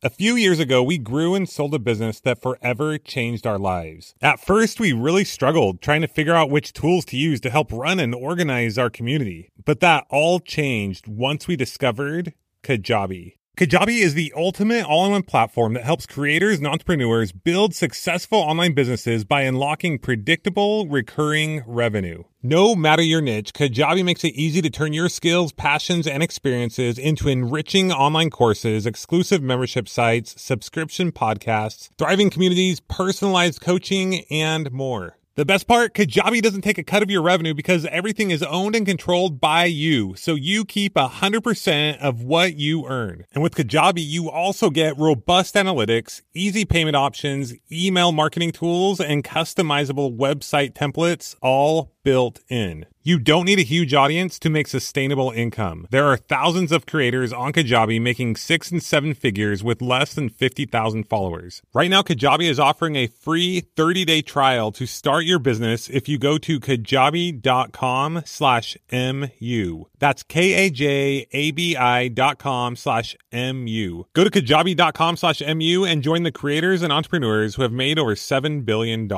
A few years ago, we grew and sold a business that forever changed our lives. At first, we really struggled trying to figure out which tools to use to help run and organize our community. But that all changed once we discovered Kajabi. Kajabi is the ultimate all-in-one platform that helps creators and entrepreneurs build successful online businesses by unlocking predictable, recurring revenue. No matter your niche, Kajabi makes it easy to turn your skills, passions, and experiences into enriching online courses, exclusive membership sites, subscription podcasts, thriving communities, personalized coaching, and more. The best part, Kajabi doesn't take a cut of your revenue because everything is owned and controlled by you, so you keep 100% of what you earn. And with Kajabi, you also get robust analytics, easy payment options, email marketing tools, and customizable website templates, all built in. You don't need a huge audience to make sustainable income. There are thousands of creators on Kajabi making 6 and 7 figures with less than 50,000 followers. Right now, Kajabi is offering a free 30-day trial to start your business if you go to kajabi.com/mu. That's Kajabi.com/mu. Go to kajabi.com/mu and join the creators and entrepreneurs who have made over $7 billion.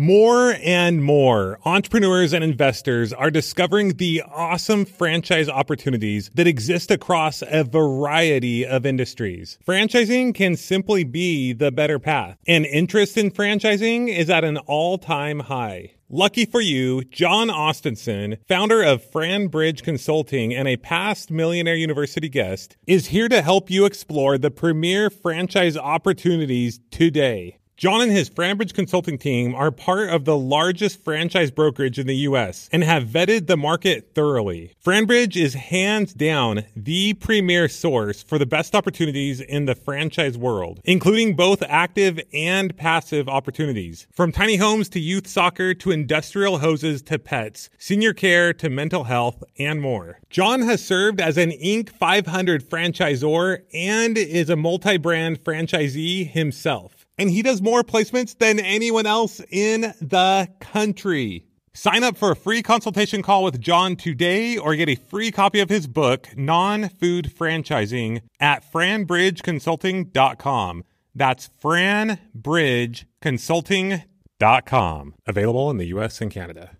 More and more entrepreneurs and investors are discovering the awesome franchise opportunities that exist across a variety of industries. Franchising can simply be the better path, and interest in franchising is at an all-time high. Lucky for you, John Austinson, founder of FranBridge Consulting and a past Millionaire University guest, is here to help you explore the premier franchise opportunities today. John and his FranBridge Consulting team are part of the largest franchise brokerage in the U.S. and have vetted the market thoroughly. FranBridge is hands down the premier source for the best opportunities in the franchise world, including both active and passive opportunities. From tiny homes to youth soccer to industrial hoses to pets, senior care to mental health, and more. John has served as an Inc. 500 franchisor and is a multi-brand franchisee himself. And he does more placements than anyone else in the country. Sign up for a free consultation call with John today or get a free copy of his book, Non-Food Franchising, at franbridgeconsulting.com. That's franbridgeconsulting.com. Available in the U.S. and Canada.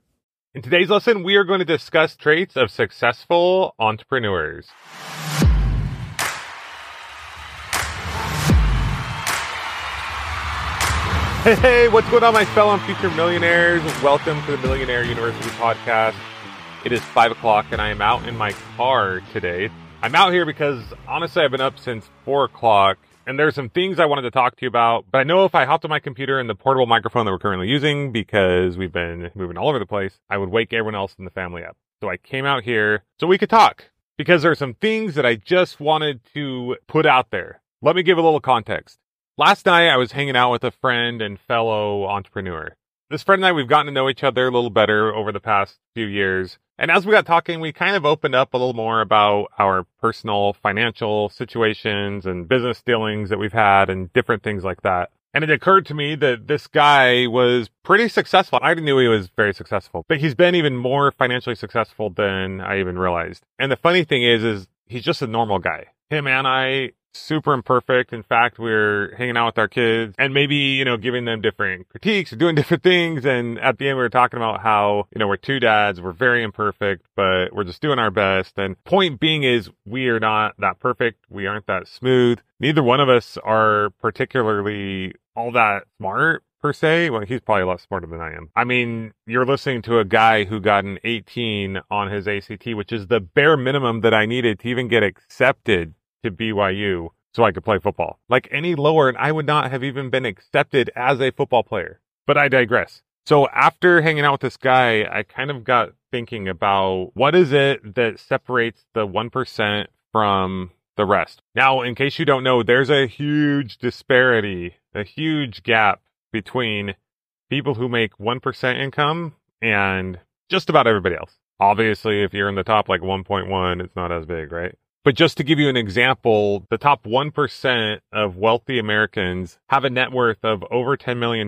In today's lesson, we are going to discuss traits of successful entrepreneurs. Hey, what's going on, my fellow and future millionaires? Welcome to the Millionaire University Podcast. It is 5 o'clock and I am out in my car today. I'm out here because, honestly, I've been up since 4 o'clock and there's some things I wanted to talk to you about, but I know if I hopped on my computer and the portable microphone that we're currently using, because we've been moving all over the place, I would wake everyone else in the family up. So I came out here so we could talk, because there are some things that I just wanted to put out there. Let me give a little context. Last night, I was hanging out with a friend and fellow entrepreneur. This friend and I, we've gotten to know each other a little better over the past few years. And as we got talking, we kind of opened up a little more about our personal financial situations and business dealings that we've had and different things like that. And it occurred to me that this guy was pretty successful. I knew he was very successful, but he's been even more financially successful than I even realized. And the funny thing is he's just a normal guy. Him and I, super imperfect. In fact, we're hanging out with our kids and maybe, giving them different critiques or doing different things. And at the end, we were talking about how, we're two dads, we're very imperfect, but we're just doing our best. And point being is we are not that perfect. We aren't that smooth. Neither one of us are particularly all that smart per se. Well, he's probably a lot smarter than I am. I mean, you're listening to a guy who got an 18 on his ACT, which is the bare minimum that I needed to even get accepted to BYU so I could play football. Like, any lower, and I would not have even been accepted as a football player. But I digress. So after hanging out with this guy, I kind of got thinking about what is it that separates the 1% from the rest. Now, in case you don't know, there's a huge disparity, a huge gap between people who make 1% income and just about everybody else. Obviously, if you're in the top like 1.1, it's not as big, right? But just to give you an example, the top 1% of wealthy Americans have a net worth of over $10 million,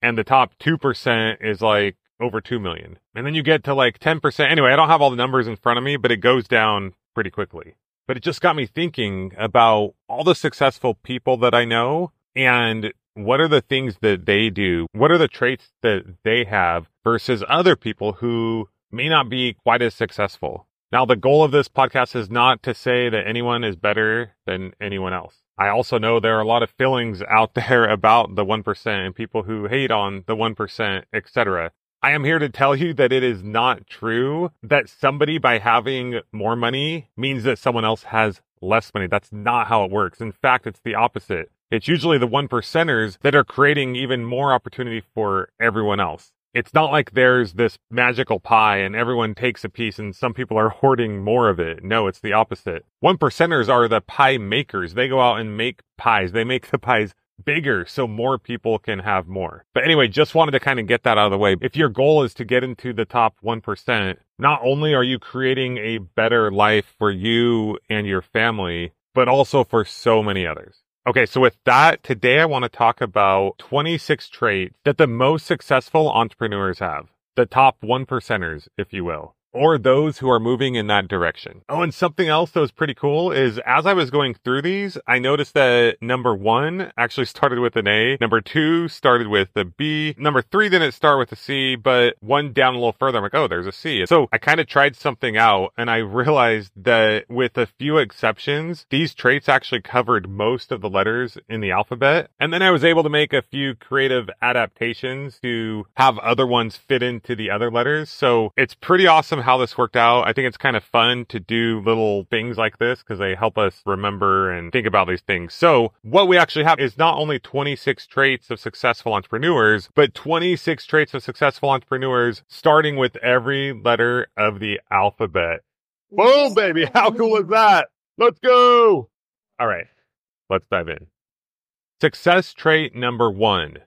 and the top 2% is like over $2 million. And then you get to like 10%. Anyway, I don't have all the numbers in front of me, but it goes down pretty quickly. But it just got me thinking about all the successful people that I know and what are the things that they do? What are the traits that they have versus other people who may not be quite as successful? Now, the goal of this podcast is not to say that anyone is better than anyone else. I also know there are a lot of feelings out there about the 1% and people who hate on the 1%, etc. I am here to tell you that it is not true that somebody by having more money means that someone else has less money. That's not how it works. In fact, it's the opposite. It's usually the 1%ers that are creating even more opportunity for everyone else. It's not like there's this magical pie and everyone takes a piece and some people are hoarding more of it. No, it's the opposite. 1%ers are the pie makers. They go out and make pies. They make the pies bigger so more people can have more. But anyway, just wanted to kind of get that out of the way. If your goal is to get into the top 1%, not only are you creating a better life for you and your family, but also for so many others. Okay, so with that, today I want to talk about 26 traits that the most successful entrepreneurs have. The top 1%ers, if you will, or those who are moving in that direction. Oh, and something else that was pretty cool is as I was going through these, I noticed that number 1 actually started with an A, number 2 started with a B, number 3 didn't start with a C, but one down a little further, I'm like, oh, there's a C. So I kind of tried something out and I realized that with a few exceptions, these traits actually covered most of the letters in the alphabet. And then I was able to make a few creative adaptations to have other ones fit into the other letters. So it's pretty awesome how this worked out. I think it's kind of fun to do little things like this because they help us remember and think about these things. So what we actually have is not only 26 traits of successful entrepreneurs, but 26 traits of successful entrepreneurs starting with every letter of the alphabet. Boom, baby. How cool is that? Let's go. All right, let's dive in. Success trait number 1,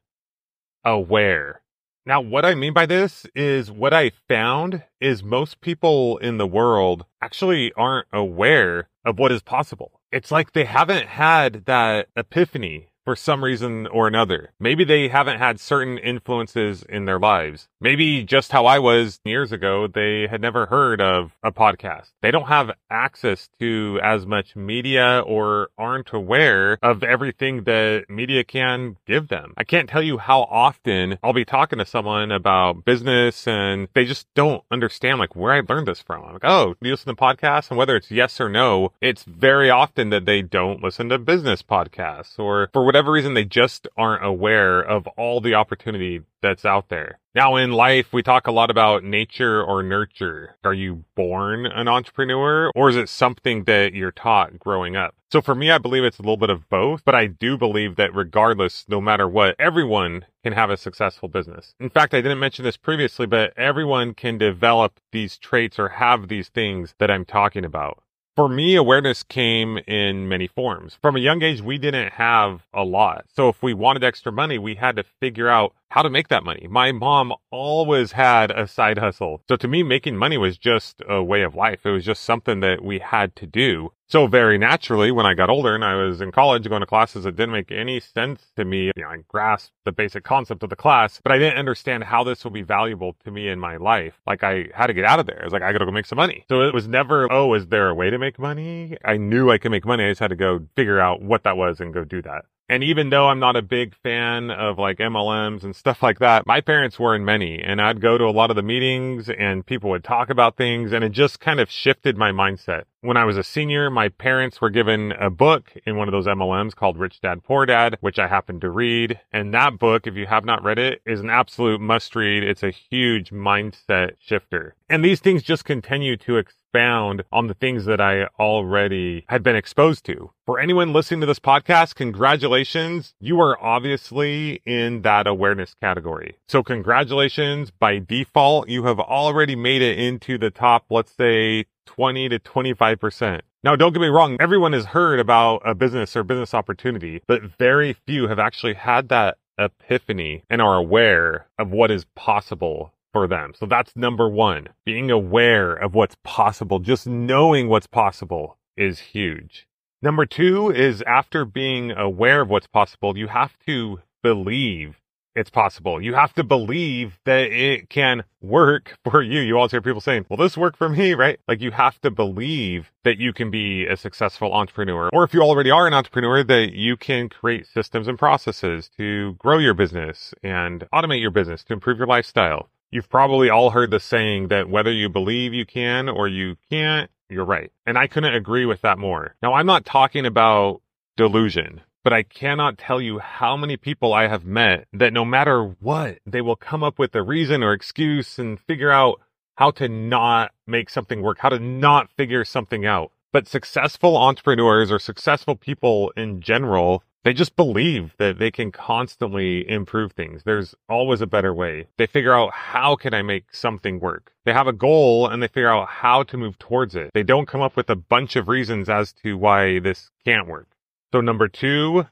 aware. Now, what I mean by this is what I found is most people in the world actually aren't aware of what is possible. It's like they haven't had that epiphany for some reason or another. Maybe they haven't had certain influences in their lives. Maybe just how I was years ago, they had never heard of a podcast. They don't have access to as much media or aren't aware of everything that media can give them. I can't tell you how often I'll be talking to someone about business and they just don't understand like where I learned this from. I'm like, oh, do you listen to podcasts? And whether it's yes or no, it's very often that they don't listen to business podcasts or for whatever reason, they just aren't aware of all the opportunity that's out there. Now in life, we talk a lot about nature or nurture. Are you born an entrepreneur or is it something that you're taught growing up? So for me, I believe it's a little bit of both, but I do believe that regardless, no matter what, everyone can have a successful business. In fact, I didn't mention this previously, but everyone can develop these traits or have these things that I'm talking about. For me, awareness came in many forms. From a young age, we didn't have a lot. So if we wanted extra money, we had to figure out how to make that money. My mom always had a side hustle. So to me, making money was just a way of life. It was just something that we had to do. So very naturally, when I got older and I was in college going to classes that didn't make any sense to me, I grasped the basic concept of the class, but I didn't understand how this would be valuable to me in my life. Like I had to get out of there. I was like, I got to go make some money. So it was never, oh, is there a way to make money? I knew I could make money. I just had to go figure out what that was and go do that. And even though I'm not a big fan of like MLMs and stuff like that, my parents were in many and I'd go to a lot of the meetings and people would talk about things and it just kind of shifted my mindset. When I was a senior, my parents were given a book in one of those MLMs called Rich Dad Poor Dad, which I happened to read. And that book, if you have not read it, is an absolute must read. It's a huge mindset shifter. And these things just continue to expound on the things that I already had been exposed to. For anyone listening to this podcast, congratulations. You are obviously in that awareness category. So congratulations. By default, you have already made it into the top, let's say, 20 to 25%. Now, don't get me wrong. Everyone has heard about a business or business opportunity, but very few have actually had that epiphany and are aware of what is possible for them. So that's number 1, being aware of what's possible. Just knowing what's possible is huge. Number 2 is after being aware of what's possible, you have to believe it's possible. You have to believe that it can work for you. You always hear people saying, well, this worked for me, right? Like, you have to believe that you can be a successful entrepreneur, or if you already are an entrepreneur, that you can create systems and processes to grow your business and automate your business to improve your lifestyle. You've probably all heard the saying that whether you believe you can or you can't, you're right. And I couldn't agree with that more. Now, I'm not talking about delusion, but I cannot tell you how many people I have met that no matter what, they will come up with a reason or excuse and figure out how to not make something work, how to not figure something out. But successful entrepreneurs or successful people in general, they just believe that they can constantly improve things. There's always a better way. They figure out, how can I make something work? They have a goal and they figure out how to move towards it. They don't come up with a bunch of reasons as to why this can't work. So number two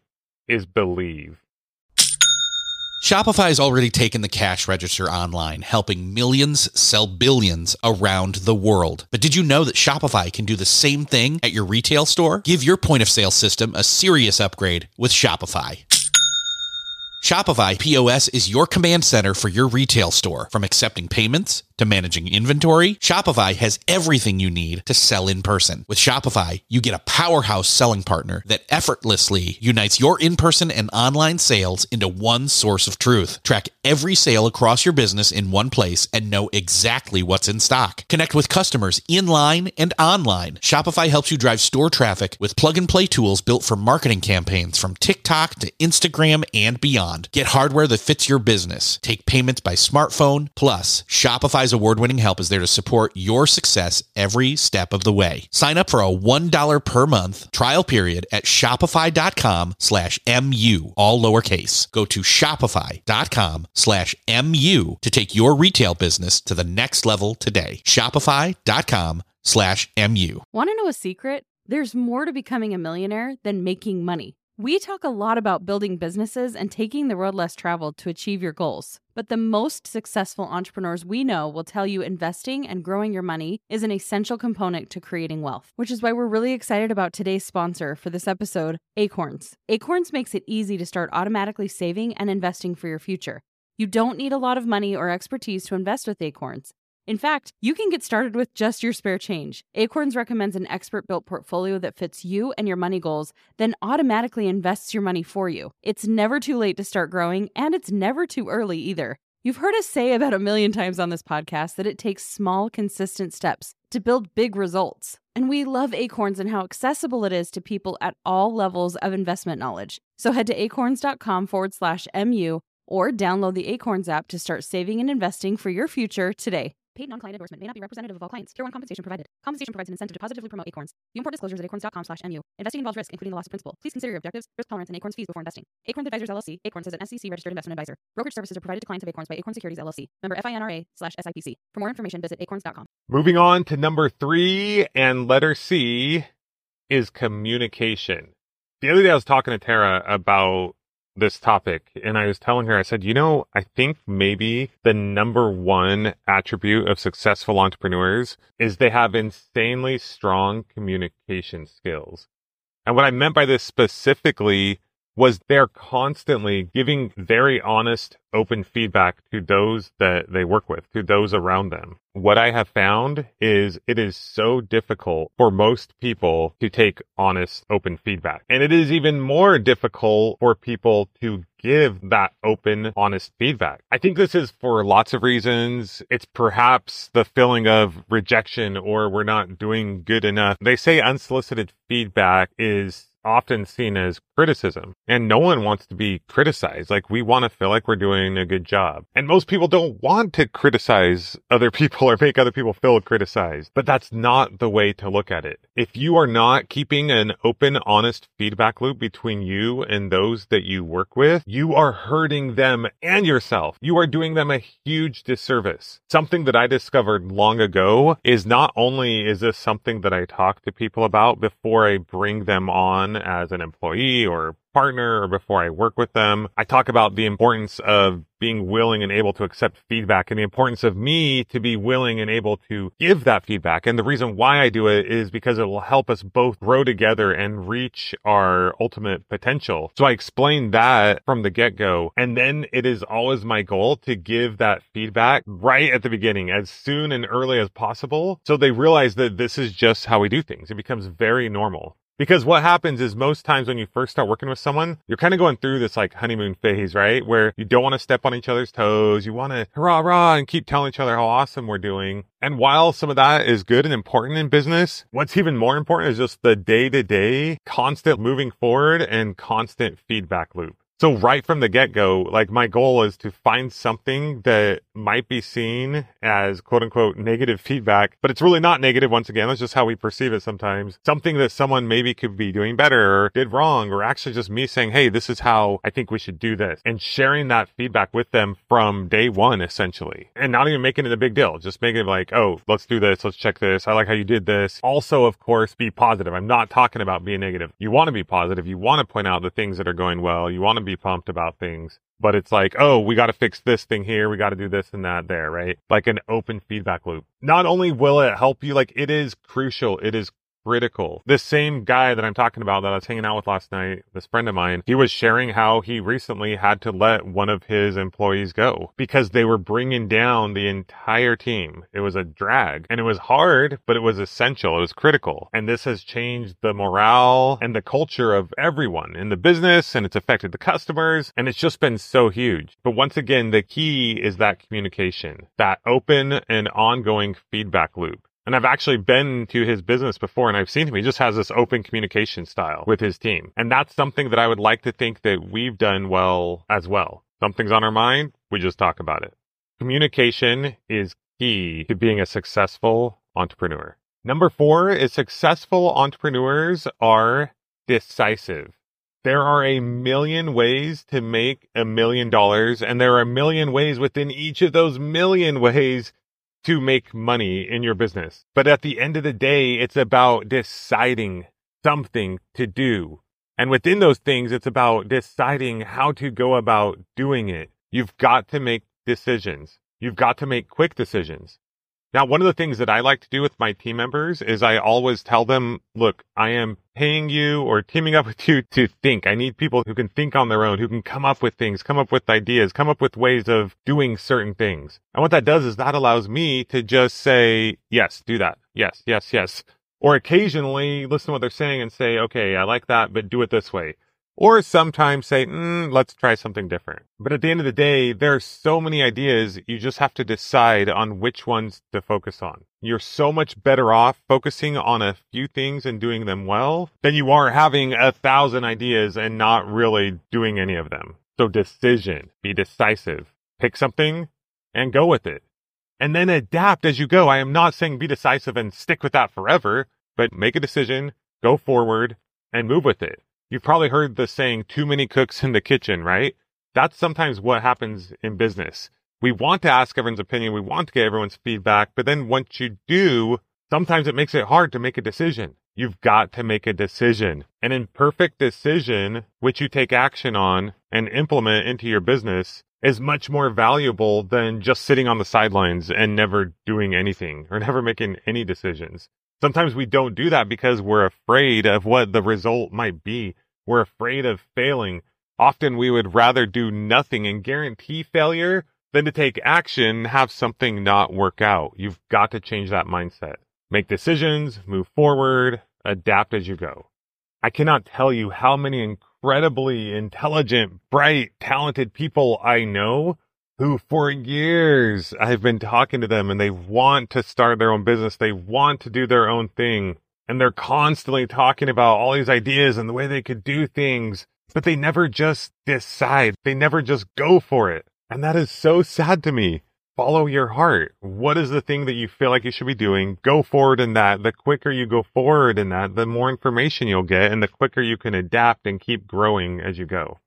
is believe. Shopify has already taken the cash register online, helping millions sell billions around the world. But did you know that Shopify can do the same thing at your retail store? Give your point of sale system a serious upgrade with Shopify. Shopify POS is your command center for your retail store. From accepting payments to managing inventory, Shopify has everything you need to sell in person. With Shopify, you get a powerhouse selling partner that effortlessly unites your in-person and online sales into one source of truth. Track every sale across your business in one place and know exactly what's in stock. Connect with customers in line and online. Shopify helps you drive store traffic with plug-and-play tools built for marketing campaigns from TikTok to Instagram and beyond. Get hardware that fits your business. Take payments by smartphone. Plus, Shopify's award-winning help is there to support your success every step of the way. Sign up for a $1 per month trial period at shopify.com/mu, all lowercase. Go to shopify.com/mu to take your retail business to the next level today. Shopify.com/mu. Want to know a secret? There's more to becoming a millionaire than making money. We talk a lot about building businesses and taking the road less traveled to achieve your goals. But the most successful entrepreneurs we know will tell you investing and growing your money is an essential component to creating wealth, which is why we're really excited about today's sponsor for this episode, Acorns. Acorns makes it easy to start automatically saving and investing for your future. You don't need a lot of money or expertise to invest with Acorns. In fact, you can get started with just your spare change. Acorns recommends an expert-built portfolio that fits you and your money goals, then automatically invests your money for you. It's never too late to start growing, and it's never too early either. You've heard us say about 1 million times on this podcast that it takes small, consistent steps to build big results. And we love Acorns and how accessible it is to people at all levels of investment knowledge. So head to acorns.com/MU or download the Acorns app to start saving and investing for your future today. Paid non-client endorsement may not be representative of all clients. Tier 1 compensation provided. Compensation provides an incentive to positively promote Acorns. View important disclosures at acorns.com/mu. Investing involves risk, including the loss of principal. Please consider your objectives, risk tolerance, and Acorns fees before investing. Acorns Advisors LLC. Acorns is an SEC-registered investment advisor. Brokerage services are provided to clients of Acorns by Acorns Securities LLC. Member FINRA/SIPC. For more information, visit acorns.com. Moving on to number 3 and letter C is communication. The other day I was talking to Tara about this topic, and I was telling her, I said, you know, I think maybe the number one attribute of successful entrepreneurs is they have insanely strong communication skills. And what I meant by this specifically was they're constantly giving very honest, open feedback to those that they work with, to those around them. What I have found is it is so difficult for most people to take honest, open feedback. And it is even more difficult for people to give that open, honest feedback. I think this is for lots of reasons. It's perhaps the feeling of rejection or we're not doing good enough. They say unsolicited feedback is often seen as criticism, and no one wants to be criticized. Like, we want to feel like we're doing a good job, and most people don't want to criticize other people or make other people feel criticized. But that's not the way to look at it. If you are not keeping an open, honest feedback loop between you and those that you work with, you are hurting them and yourself. You are doing them a huge disservice. Something that I discovered long ago is not only is this something that I talk to people about before I bring them on someone as an employee or partner or before I work with them. I talk about the importance of being willing and able to accept feedback and the importance of me to be willing and able to give that feedback. And the reason why I do it is because it will help us both grow together and reach our ultimate potential. So I explain that from the get-go. And then it is always my goal to give that feedback right at the beginning, as soon and early as possible. So they realize that this is just how we do things. It becomes very normal. Because what happens is most times when you first start working with someone, you're kind of going through this like honeymoon phase, right? Where you don't want to step on each other's toes. You want to hurrah, hurrah, and keep telling each other how awesome we're doing. And while some of that is good and important in business, what's even more important is just the day-to-day constant moving forward and constant feedback loop. So right from the get-go, like my goal is to find something that might be seen as quote unquote negative feedback, but it's really not negative. Once again, that's just how we perceive it sometimes. Something that someone maybe could be doing better or did wrong, or actually just me saying, hey, this is how I think we should do this, and sharing that feedback with them from day one, essentially, and not even making it a big deal. Just making it like, oh, let's do this. Let's check this. I like how you did this. Also, of course, be positive. I'm not talking about being negative. You want to be positive. You want to point out the things that are going well. You want to be pumped about things, but it's like, oh, we got to fix this thing here. We got to do this and that there, right? Like an open feedback loop. Not only will it help you, like it is crucial. It is critical. This same guy that I'm talking about that I was hanging out with last night, this friend of mine, he was sharing how he recently had to let one of his employees go because they were bringing down the entire team. It was a drag and it was hard, but it was essential. It was critical. And this has changed the morale and the culture of everyone in the business, and it's affected the customers, and it's just been so huge. But once again, the key is that communication, that open and ongoing feedback loop. And I've actually been to his business before and I've seen him. He just has this open communication style with his team. And that's something that I would like to think that we've done well as well. Something's on our mind, we just talk about it. Communication is key to being a successful entrepreneur. Number 4 is successful entrepreneurs are decisive. There are a million ways to make $1 million, and there are a million ways within each of those million ways to make money in your business. But at the end of the day, it's about deciding something to do. And within those things, it's about deciding how to go about doing it. You've got to make decisions. You've got to make quick decisions. Now, one of the things that I like to do with my team members is I always tell them, look, I am paying you or teaming up with you to think. I need people who can think on their own, who can come up with things, come up with ideas, come up with ways of doing certain things. And what that does is that allows me to just say, yes, do that. Yes, yes, yes. Or occasionally listen to what they're saying and say, okay, I like that, but do it this way. Or sometimes say, let's try something different. But at the end of the day, there are so many ideas, you just have to decide on which ones to focus on. You're so much better off focusing on a few things and doing them well than you are having 1,000 ideas and not really doing any of them. So decision, be decisive, pick something and go with it. And then adapt as you go. I am not saying be decisive and stick with that forever, but make a decision, go forward and move with it. You've probably heard the saying, too many cooks in the kitchen, right? That's sometimes what happens in business. We want to ask everyone's opinion. We want to get everyone's feedback. But then once you do, sometimes it makes it hard to make a decision. You've got to make a decision. An imperfect decision, which you take action on and implement into your business, is much more valuable than just sitting on the sidelines and never doing anything or never making any decisions. Sometimes we don't do that because we're afraid of what the result might be. We're afraid of failing. Often we would rather do nothing and guarantee failure than to take action and have something not work out. You've got to change that mindset. Make decisions, move forward, adapt as you go. I cannot tell you how many incredibly intelligent, bright, talented people I know who for years I've been talking to them and they want to start their own business. They want to do their own thing. And they're constantly talking about all these ideas and the way they could do things, but they never just decide. They never just go for it. And that is so sad to me. Follow your heart. What is the thing that you feel like you should be doing? Go forward in that. The quicker you go forward in that, the more information you'll get and the quicker you can adapt and keep growing as you go.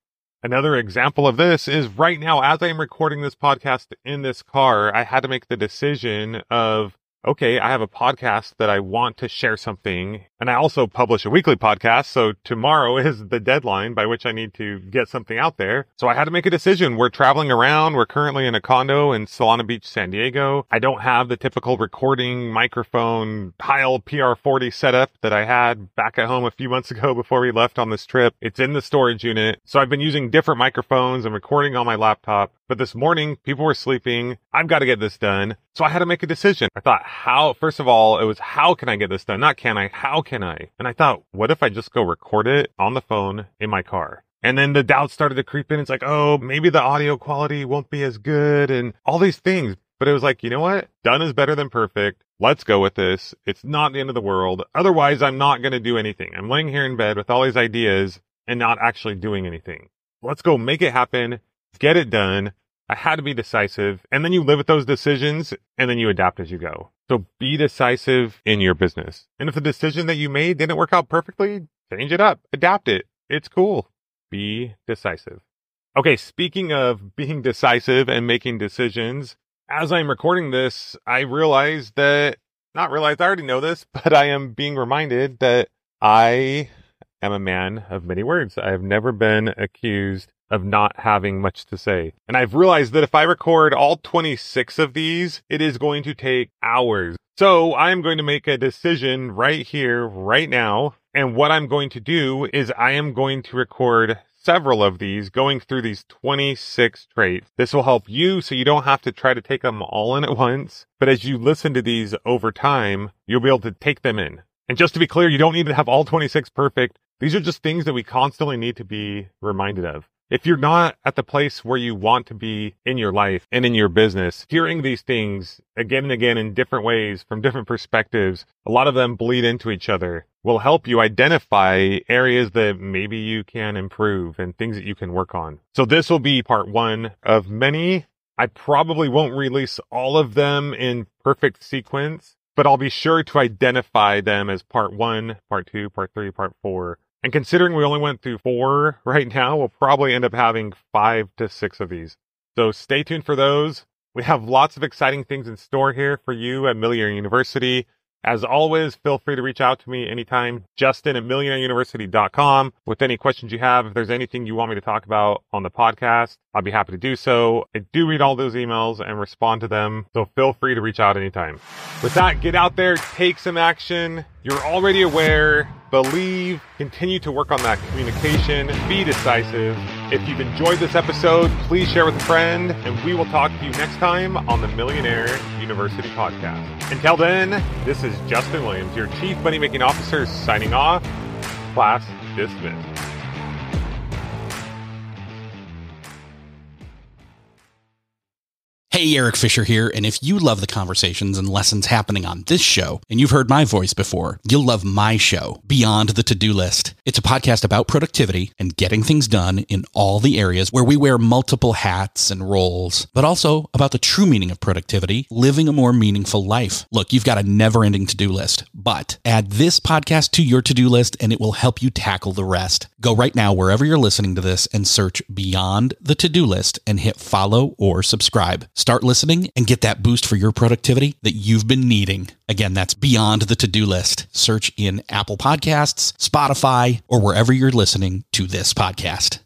Another example of this is right now, as I am recording this podcast in this car, I had to make the decision of okay, I have a podcast that I want to share something. And I also publish a weekly podcast. So tomorrow is the deadline by which I need to get something out there. So I had to make a decision. We're traveling around. We're currently in a condo in Solana Beach, San Diego. I don't have the typical recording microphone Heil PR-40 setup that I had back at home a few months ago before we left on this trip. It's in the storage unit. So I've been using different microphones and recording on my laptop. But this morning, people were sleeping. I've got to get this done. So I had to make a decision. I thought, first of all, it was how can I get this done? Not can I, how can I? And I thought, what if I just go record it on the phone in my car? And then the doubt started to creep in. It's like, oh, maybe the audio quality won't be as good and all these things. But it was like, you know what? Done is better than perfect. Let's go with this. It's not the end of the world. Otherwise, I'm not going to do anything. I'm laying here in bed with all these ideas and not actually doing anything. Let's go make it happen. Get it done. I had to be decisive. And then you live with those decisions and then you adapt as you go. So be decisive in your business. And if the decision that you made didn't work out perfectly, change it up, adapt it. It's cool. Be decisive. Okay, speaking of being decisive and making decisions, as I'm recording this, I already know this, but I am being reminded that I am a man of many words. I have never been accused of not having much to say. And I've realized that if I record all 26 of these, it is going to take hours. So I'm going to make a decision right here, right now. And what I'm going to do is I am going to record several of these, going through these 26 traits. This will help you so you don't have to try to take them all in at once. But as you listen to these over time, you'll be able to take them in. And just to be clear, you don't need to have all 26 perfect. These are just things that we constantly need to be reminded of. If you're not at the place where you want to be in your life and in your business, hearing these things again and again in different ways from different perspectives, a lot of them bleed into each other, will help you identify areas that maybe you can improve and things that you can work on. So this will be part one of many. I probably won't release all of them in perfect sequence, but I'll be sure to identify them as part one, part two, part three, part four. And considering we only went through 4 right now, we'll probably end up having 5 to 6 of these. So stay tuned for those. We have lots of exciting things in store here for you at Millionaire University. As always, feel free to reach out to me anytime, justin@millionaireuniversity.com, with any questions you have. If there's anything you want me to talk about on the podcast, I'll be happy to do so. I do read all those emails and respond to them, so feel free to reach out anytime. With that, get out there, take some action. You're already aware, believe, continue to work on that communication, be decisive. If you've enjoyed this episode, please share with a friend, and we will talk to you next time on the Millionaire University Podcast. Until then, this is Justin Williams, your Chief Money Making Officer, signing off. Class dismissed. Hey, Eric Fisher here, and if you love the conversations and lessons happening on this show, and you've heard my voice before, you'll love my show, Beyond the To-Do List. It's a podcast about productivity and getting things done in all the areas where we wear multiple hats and roles, but also about the true meaning of productivity, living a more meaningful life. Look, you've got a never-ending to-do list, but add this podcast to your to-do list, and it will help you tackle the rest. Go right now, wherever you're listening to this, and search Beyond the To-Do List and hit follow or subscribe. Start listening and get that boost for your productivity that you've been needing. Again, that's Beyond the To-Do List. Search in Apple Podcasts, Spotify, or wherever you're listening to this podcast.